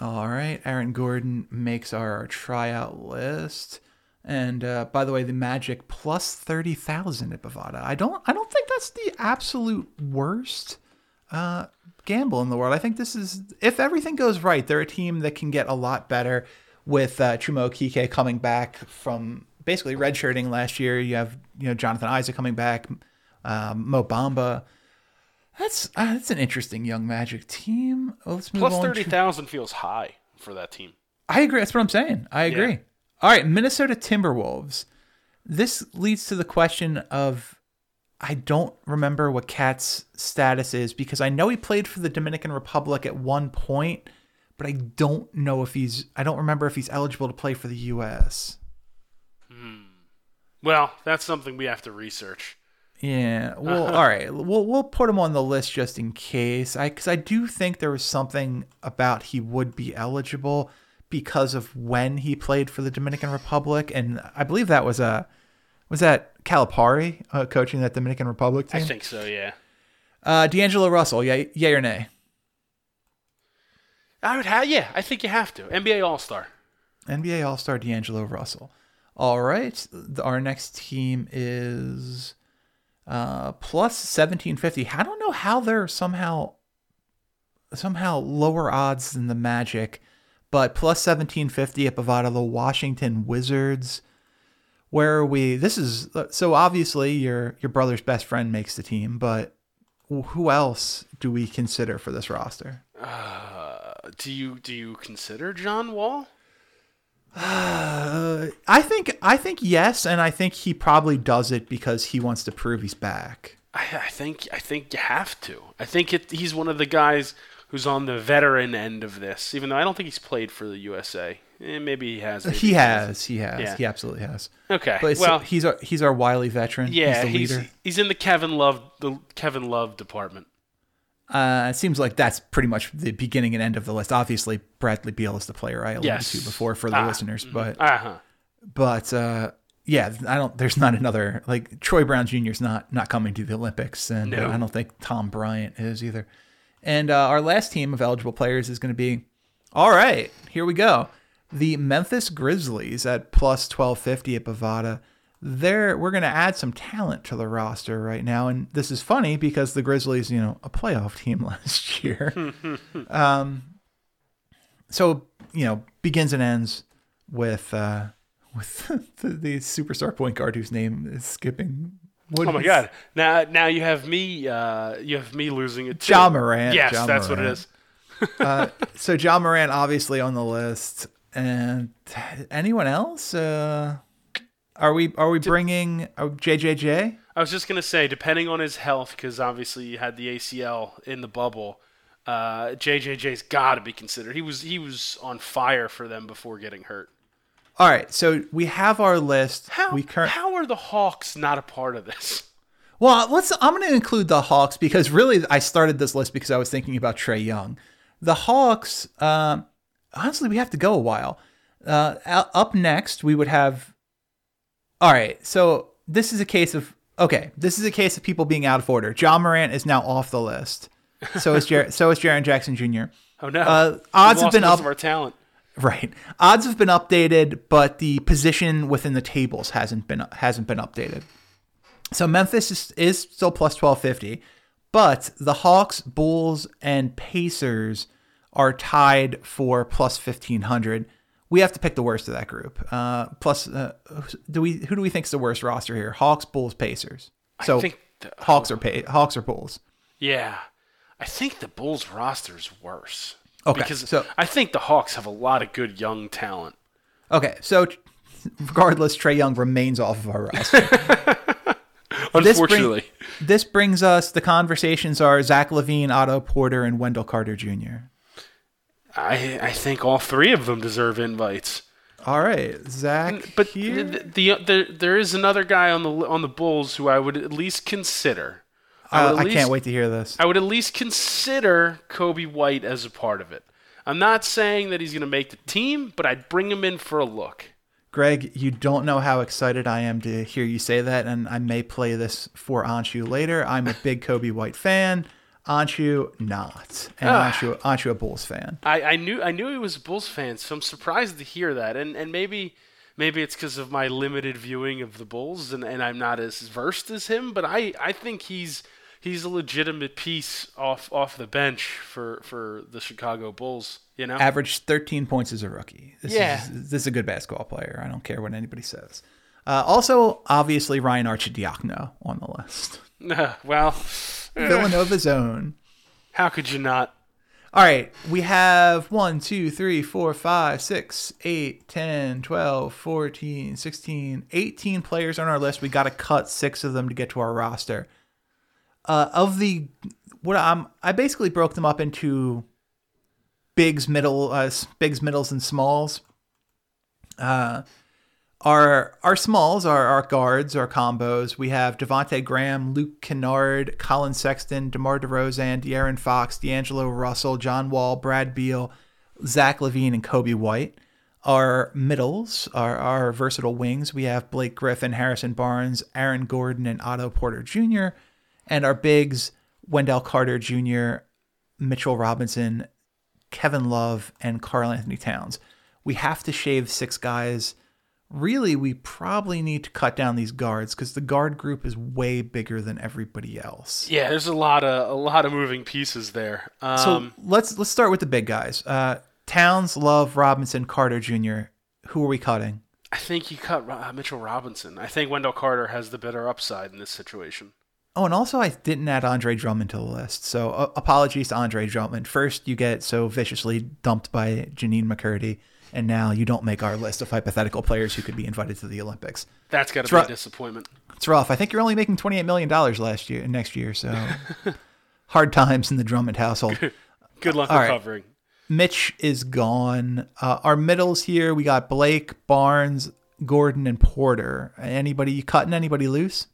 All right, Aaron Gordon makes our tryout list. And uh, by the way, the Magic plus thirty thousand at Bovada. I don't I don't think that's the absolute worst Uh, gamble in the world. I think this is, if everything goes right, they're a team that can get a lot better with uh, Chuma Okeke coming back from basically redshirting last year. You have, you know, Jonathan Isaac coming back, um, Mo Bamba. That's uh, that's an interesting young Magic team. Well, let's move Plus thirty thousand to... feels high for that team. I agree. That's what I'm saying. I agree. Yeah. All right, Minnesota Timberwolves. This leads to the question of, I don't remember what Cat's status is because I know he played for the Dominican Republic at one point, but I don't know if he's, I don't remember if he's eligible to play for the U S. Hmm. Well, that's something we have to research. Yeah. Well, all right. We'll, we'll put him on the list just in case. I, cause I do think there was something about he would be eligible because of when he played for the Dominican Republic. And I believe that was a, was that Calipari uh, coaching that Dominican Republic team? I think so, yeah. Uh, D'Angelo Russell, yay, yay or nay? I would have, yeah, I think you have to. N B A All-Star. N B A All-Star D'Angelo Russell. All right, our next team is uh, plus seventeen fifty. I don't know how they're somehow somehow lower odds than the Magic, but plus seventeen fifty at Bovada, the Washington Wizards. Where are we? This is so obviously your your brother's best friend makes the team, but who else do we consider for this roster? Uh, do you do you consider John Wall? Uh, I think I think yes, and I think he probably does it because he wants to prove he's back. I, I think I think you have to. I think it, he's one of the guys who's on the veteran end of this, even though I don't think he's played for the U S A. Eh, maybe he has. Maybe he, he has. Doesn't. He has. Yeah. He absolutely has. Okay. But well, he's our he's our wily veteran. Yeah, he's the leader. He's, he's in the Kevin Love the Kevin Love department. Uh, it seems like that's pretty much the beginning and end of the list. Obviously, Bradley Beal is the player I alluded yes. to before for the ah, listeners, but uh-huh. but uh, yeah, I don't. There's not another like Troy Brown Junior is not not coming to the Olympics, and no. uh, I don't think Tom Bryant is either. And uh, our last team of eligible players is going to be, all right, here we go. The Memphis Grizzlies at plus twelve fifty at Bovada. There, we're going to add some talent to the roster right now. And this is funny because the Grizzlies, you know, a playoff team last year. um, so, you know, begins and ends with uh, with the, the superstar point guard whose name is skipping. What oh my is, God. Now, now you have me, uh, you have me losing it too. Ja Morant. Yes, ja that's Morant. What it is. uh, so Ja Morant, obviously on the list, and anyone else, uh, Are we are we bringing oh, J J J? I was just going to say, depending on his health, because obviously you had the A C L in the bubble, uh, J J J's got to be considered. He was he was on fire for them before getting hurt. All right, so we have our list. How, we cur- how are the Hawks not a part of this? Well, let's. I'm going to include the Hawks because really I started this list because I was thinking about Trae Young. The Hawks, um, honestly, we have to go a while. Uh, up next, we would have... All right, so this is a case of okay. This is a case of people being out of order. Ja Morant is now off the list. So is Jar- so is Jaren Jackson Junior Oh no! Uh, odds have been up. Of our talent. Right, odds have been updated, but the position within the tables hasn't been hasn't been updated. So Memphis is, is still plus twelve fifty, but the Hawks, Bulls, and Pacers are tied for plus fifteen hundred. We have to pick the worst of that group. Uh, plus, uh, do we? Who do we think is the worst roster here? Hawks, Bulls, Pacers. So I think the, Hawks oh, are pa- Hawks or Bulls. Yeah, I think the Bulls roster is worse. Okay, because so, I think the Hawks have a lot of good young talent. Okay, so regardless, Trae Young remains off of our roster. Unfortunately, this, bring, this brings us. The conversations are Zach LaVine, Otto Porter, and Wendell Carter Junior I, I think all three of them deserve invites. All right, Zach. But here? The, the, the there is another guy on the on the Bulls who I would at least consider. I, uh, I least, can't wait to hear this. I would at least consider Kobe White as a part of it. I'm not saying that he's going to make the team, but I'd bring him in for a look. Greg, you don't know how excited I am to hear you say that, and I may play this for Anshu later. I'm a big Kobe White fan. Aren't you not? And ah. aren't, you, aren't you a Bulls fan? I, I knew I knew he was a Bulls fan, so I'm surprised to hear that. And and maybe maybe it's because of my limited viewing of the Bulls, and, and I'm not as versed as him. But I, I think he's he's a legitimate piece off off the bench for, for the Chicago Bulls. You know, averaged thirteen points as a rookie. This yeah, is, this is a good basketball player. I don't care what anybody says. Uh, also, obviously Ryan Arcidiacono on the list. Well. Villanova's own. How could you not? All right. We have one, two, three, four, five, six, eight, ten, twelve, fourteen, sixteen, eighteen players on our list. We got to cut six of them to get to our roster. Uh, of the, what I'm, I basically broke them up into bigs, middle, uh, bigs, middles, and smalls. Uh, Our our smalls are our guards, our combos. We have Devontae Graham, Luke Kennard, Colin Sexton, DeMar DeRozan, De'Aaron Fox, D'Angelo Russell, John Wall, Brad Beal, Zach LaVine, and Kobe White. Our middles are our versatile wings. We have Blake Griffin, Harrison Barnes, Aaron Gordon, and Otto Porter Junior And our bigs, Wendell Carter Junior, Mitchell Robinson, Kevin Love, and Karl Anthony Towns. We have to shave six guys. Really, we probably need to cut down these guards because the guard group is way bigger than everybody else. Yeah, there's a lot of a lot of moving pieces there. Um, so let's let's start with the big guys: uh, Towns, Love, Robinson, Carter Junior Who are we cutting? I think you cut uh, Mitchell Robinson. I think Wendell Carter has the better upside in this situation. Oh, and also I didn't add Andre Drummond to the list, so uh, apologies to Andre Drummond. First, you get so viciously dumped by Janine McCurdy. And now you don't make our list of hypothetical players who could be invited to the Olympics. That's got to Dr- be a disappointment. it's rough. I think you're only making twenty-eight million dollars last year, next year. So hard times in the Drummond household. Good luck All recovering. Right. Mitch is gone. Uh, our middles here, we got Blake, Barnes, Gordon, and Porter. Anybody, you cutting anybody loose?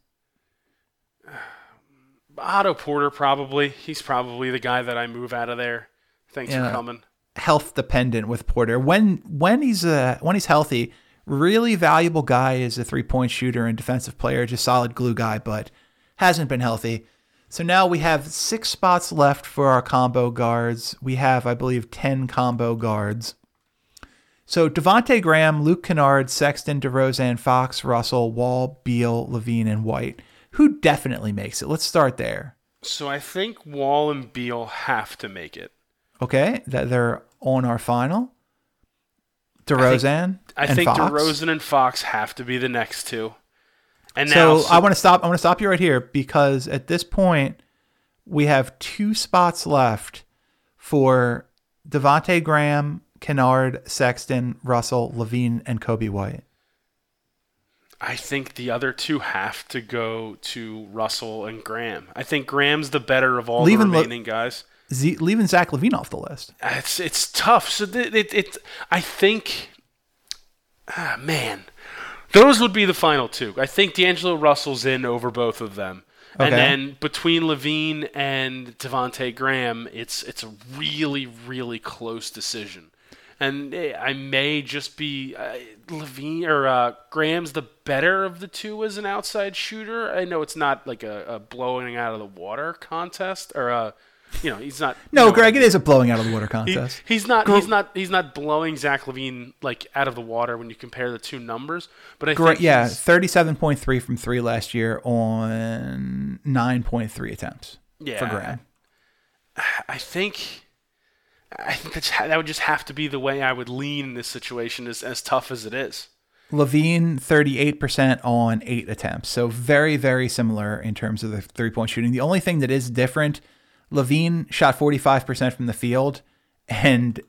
Otto Porter, probably. He's probably the guy that I move out of there. Thanks yeah. for coming. Health dependent with Porter. When when he's uh, when he's healthy, really valuable guy as a three-point shooter and defensive player, just solid glue guy, but hasn't been healthy. So now we have six spots left for our combo guards. We have, I believe, ten combo guards. So Devontae Graham, Luke Kennard, Sexton, DeRozan, Fox, Russell, Wall, Beal, Levine, and White. Who definitely makes it? Let's start there. So I think Wall and Beal have to make it. Okay, that they're on our final. DeRozan I think, I and think Fox. DeRozan and Fox have to be the next two. And so, now, so I want to stop. I want to stop you right here because at this point we have two spots left for Devontae Graham, Kennard, Sexton, Russell, Levine, and Kobe White. I think the other two have to go to Russell and Graham. I think Graham's the better of all leaving the remaining Le- guys. Z- leaving Zach LaVine off the list. It's it's tough. So th- it it I think, ah, man. Those would be the final two. I think D'Angelo Russell's in over both of them. Okay. And then between Levine and Devontae Graham, it's it's a really, really close decision. And I may just be uh, Levine or uh, Graham's the better of the two as an outside shooter. I know it's not like a, a blowing out of the water contest or a You know, he's not. No, you know, Greg, it is a blowing out of the water contest. He, he's not. He's not. He's not blowing Zach LaVine like out of the water when you compare the two numbers. But I Greg, think yeah, thirty-seven point three from three last year on nine point three attempts. Yeah, for Graham. I think. I think that's, that would just have to be the way I would lean in this situation, as as tough as it is. LaVine, thirty-eight percent on eight attempts, so very, very similar in terms of the three-point shooting. The only thing that is different. Levine shot forty-five percent from the field, and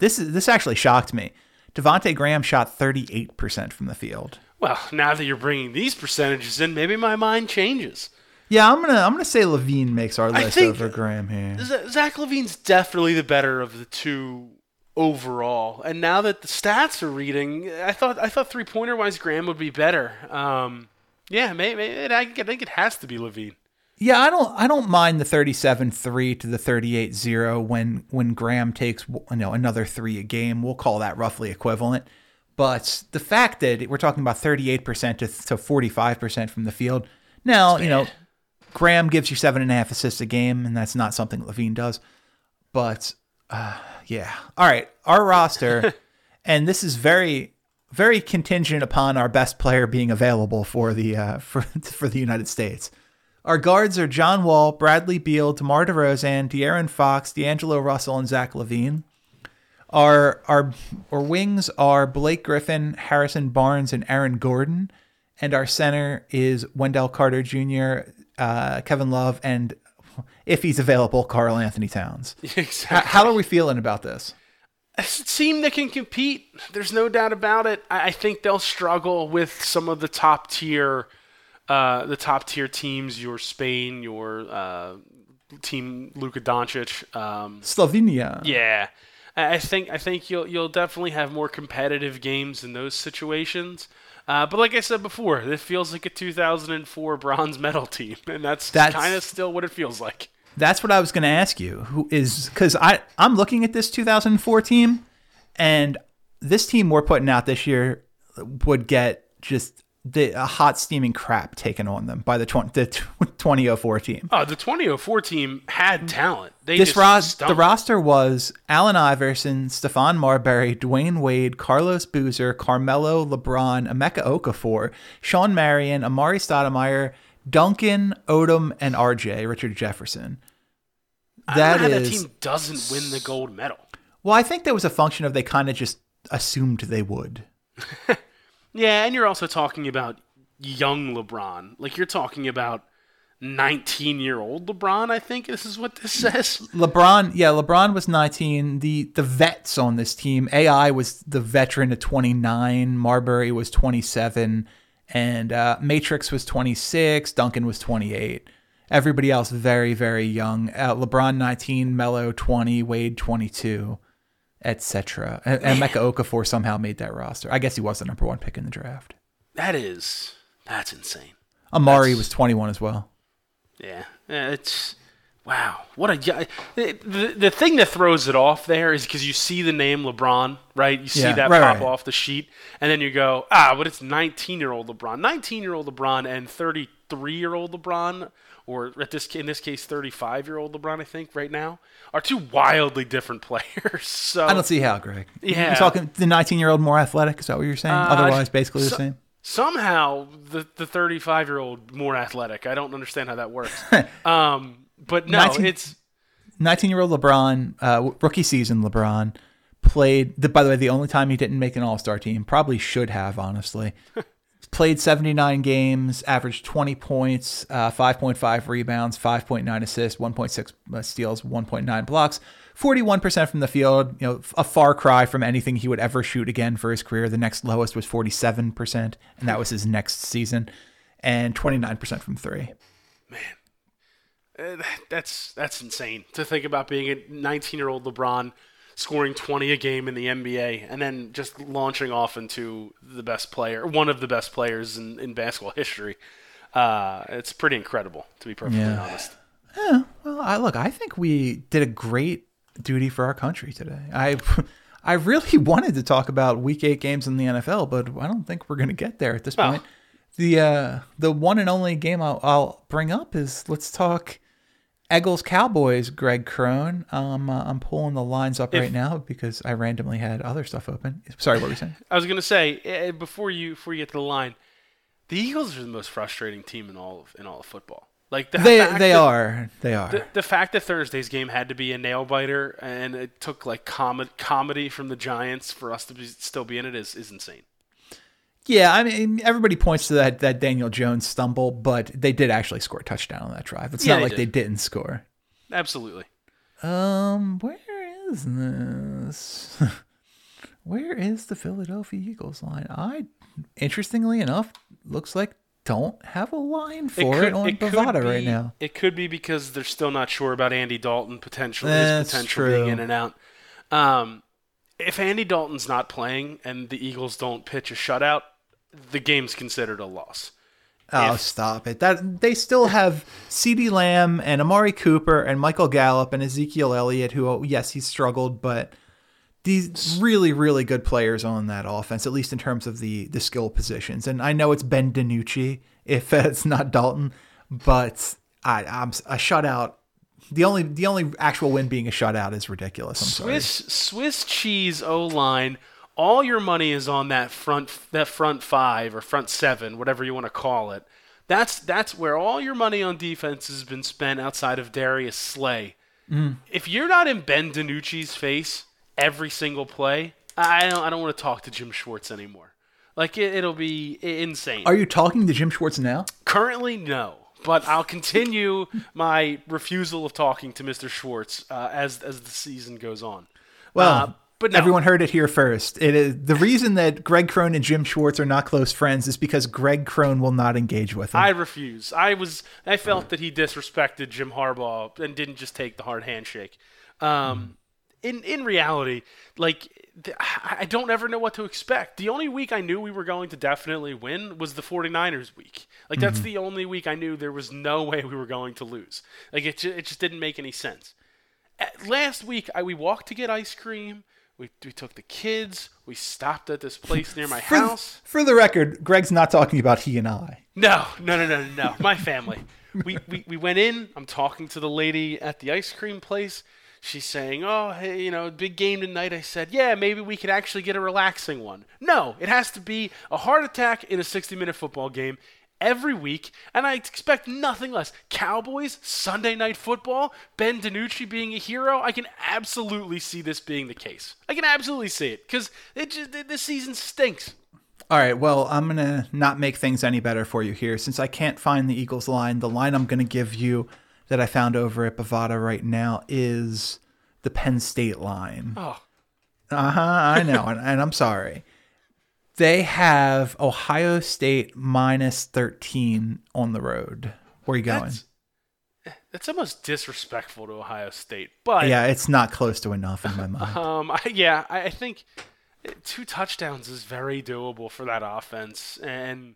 this is this actually shocked me. Devontae Graham shot thirty-eight percent from the field. Well, now that you're bringing these percentages in, maybe my mind changes. Yeah, I'm gonna I'm gonna say Levine makes our list over Graham here. Zach Levine's definitely the better of the two overall, and now that the stats are reading, I thought I thought three pointer wise Graham would be better. Um, yeah, maybe I think it has to be Levine. Yeah, I don't I don't mind the thirty-seven three to the thirty-eight zero when when Graham takes you know another three a game. We'll call that roughly equivalent. But the fact that we're talking about thirty-eight percent to, to forty-five percent from the field. Now, you know, Graham gives you seven and a half assists a game, and that's not something Levine does. But, uh, yeah. All right, our roster, and this is very, very contingent upon our best player being available for the uh, for for the United States. Our guards are John Wall, Bradley Beal, DeMar DeRozan, De'Aaron Fox, D'Angelo Russell, and Zach LaVine. Our, our our wings are Blake Griffin, Harrison Barnes, and Aaron Gordon. And our center is Wendell Carter Junior, uh, Kevin Love, and if he's available, Karl Anthony Towns. Exactly. H- how are we feeling about this? It's a team that can compete. There's no doubt about it. I, I think they'll struggle with some of the top tier Uh, the top-tier teams, your Spain, your uh, team Luka Doncic. Um, Slovenia. Yeah. I think I think you'll you'll definitely have more competitive games in those situations. Uh, but like I said before, it feels like a two thousand four bronze medal team, and that's, that's kind of still what it feels like. That's what I was going to ask you, who is because I'm looking at this two thousand four team, and this team we're putting out this year would get just – the a hot steaming crap taken on them by the twenty oh four team. Oh, the twenty oh four team had talent. They this just ros- the roster was Allen Iverson, Stephon Marbury, Dwayne Wade, Carlos Boozer, Carmelo, LeBron, Emeka Okafor, Sean Marion, Amari Stoudemire, Duncan, Odom, and R J, Richard Jefferson. That I don't know is, how that team doesn't win the gold medal. Well, I think that was a function of they kind of just assumed they would. Yeah, and you're also talking about young LeBron. Like, you're talking about nineteen-year-old LeBron, I think this is what this says. LeBron, yeah, LeBron was nineteen. The the vets on this team, A I was the veteran at twenty-nine. Marbury was twenty-seven. and uh, Matrix was twenty-six, Duncan was twenty-eight. Everybody else very, very young. Uh, LeBron nineteen, Melo twenty, Wade twenty-two, et cetera. And, and Mecca Okafor somehow made that roster. I guess he was the number one pick in the draft. That is, that's insane. Amari that's, was twenty-one as well. Yeah, it's wow. What a the the thing that throws it off there is because you see the name LeBron, right? You see yeah, that right, pop right. off the sheet, and then you go, ah, but it's nineteen-year-old LeBron, nineteen-year-old LeBron, and thirty-three-year-old LeBron. Or at this in this case, thirty-five-year-old LeBron, I think, right now, are two wildly different players. So I don't see how, Greg. Yeah. You're talking the nineteen-year-old more athletic? Is that what you're saying? Uh, Otherwise, basically so, the same? Somehow, the, the thirty-five-year-old more athletic. I don't understand how that works. um, but no, nineteen, it's... nineteen-year-old LeBron, uh, rookie season LeBron, played... The, by the way, the only time he didn't make an all-star team, probably should have, honestly. Played seventy-nine games, averaged twenty points, uh, five point five rebounds, five point nine assists, one point six steals, one point nine blocks, forty-one percent from the field, you know, a far cry from anything he would ever shoot again for his career. The next lowest was forty-seven percent, and that was his next season, and twenty-nine percent from three. Man, uh, that's that's insane to think about being a nineteen-year-old LeBron scoring twenty a game in the N B A, and then just launching off into the best player, one of the best players in, in basketball history. Uh, it's pretty incredible, to be perfectly yeah. honest. Yeah. Well, I, look, I think we did a great duty for our country today. I, I really wanted to talk about Week Eight games in the N F L, but I don't think we're going to get there at this point. Oh. The uh, the one and only game I'll, I'll bring up is let's talk. Eagles Cowboys, Greg Crone. Um, uh, I'm pulling the lines up if, right now because I randomly had other stuff open. Sorry, what were you saying? I was going to say, before you before you get to the line, the Eagles are the most frustrating team in all of, in all of football. Like the They, fact they that, are. They are. The, the fact that Thursday's game had to be a nail-biter and it took like com- comedy from the Giants for us to be, still be in it is, is insane. Yeah, I mean, everybody points to that that Daniel Jones stumble, but they did actually score a touchdown on that drive. It's yeah, not they like did. They didn't score. Absolutely. Um, where is this? Where is the Philadelphia Eagles line? I, interestingly enough, looks like don't have a line for it, could, it on it Bovada be, right now. It could be because they're still not sure about Andy Dalton potentially. That's his potential true. Being in and out. Um, if Andy Dalton's not playing and the Eagles don't pitch a shutout, the game's considered a loss. Oh, if, stop it. That they still have CeeDee Lamb and Amari Cooper and Michael Gallup and Ezekiel Elliott, who, yes, he's struggled, but these really, really good players on that offense, at least in terms of the, the skill positions. And I know it's Ben DiNucci if it's not Dalton, but I, I'm a shutout. The only the only actual win being a shutout is ridiculous. I'm Swiss, sorry. Swiss cheese O-line. All your money is on that front that front five or front seven, whatever you want to call it. That's that's where all your money on defense has been spent outside of Darius Slay. Mm. If you're not in Ben DiNucci's face every single play, I don't I don't want to talk to Jim Schwartz anymore. Like it, it'll be insane. Are you talking to Jim Schwartz now? Currently, no. But I'll continue my refusal of talking to Mister Schwartz uh, as as the season goes on. Well, uh, but no. Everyone heard it here first. It is the reason that Greg Crone and Jim Schwartz are not close friends is because Greg Crone will not engage with him. I refuse. I was I felt that he disrespected Jim Harbaugh and didn't just take the hard handshake. Um, mm. In in reality, like I don't ever know what to expect. The only week I knew we were going to definitely win was the 49ers week. Like, that's mm-hmm. the only week I knew there was no way we were going to lose. Like, it, it just didn't make any sense. At, last week, I, we walked to get ice cream. We, we took the kids. We stopped at this place near my for, house. For the record, Greg's not talking about he and I. No, no, no, no, no, no. My family. we, we, we went in. I'm talking to the lady at the ice cream place. She's saying, oh, hey, you know, big game tonight. I said, yeah, maybe we could actually get a relaxing one. No, it has to be a heart attack in a sixty-minute football game every week, and I expect nothing less. Cowboys, Sunday Night Football, Ben DiNucci being a hero. I can absolutely see this being the case. I can absolutely see it because it just, this season stinks. All right, well, I'm going to not make things any better for you here. Since I can't find the Eagles line, the line I'm going to give you that I found over at Bovada right now is the Penn State line. Oh. Uh-huh, I know, and, and I'm sorry. They have Ohio State minus thirteen on the road. Where are you going? That's, that's almost disrespectful to Ohio State, but yeah, it's not close to enough in my mind. Um, I, yeah, I think two touchdowns is very doable for that offense, and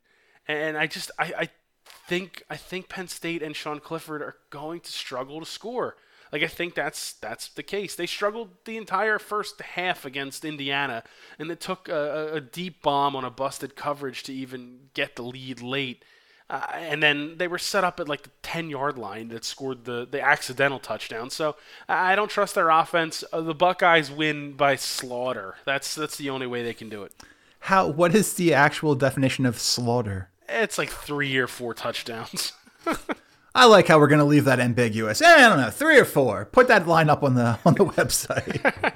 and I just I, I think I think Penn State and Sean Clifford are going to struggle to score. Like, I think that's that's the case. They struggled the entire first half against Indiana, and it took a, a deep bomb on a busted coverage to even get the lead late. Uh, and then they were set up at, like, the ten-yard line that scored the, the accidental touchdown. So I don't trust their offense. Uh, the Buckeyes win by slaughter. That's that's the only way they can do it. How? What is the actual definition of slaughter? It's like three or four touchdowns. I like how we're going to leave that ambiguous. Eh, I don't know, three or four. Put that line up on the on the website.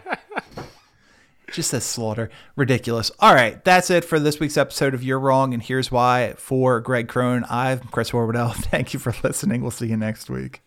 Just says slaughter. Ridiculous. All right, that's it for this week's episode of You're Wrong, and Here's Why. For Greg Crone, I'm Chris Horwedel. Thank you for listening. We'll see you next week.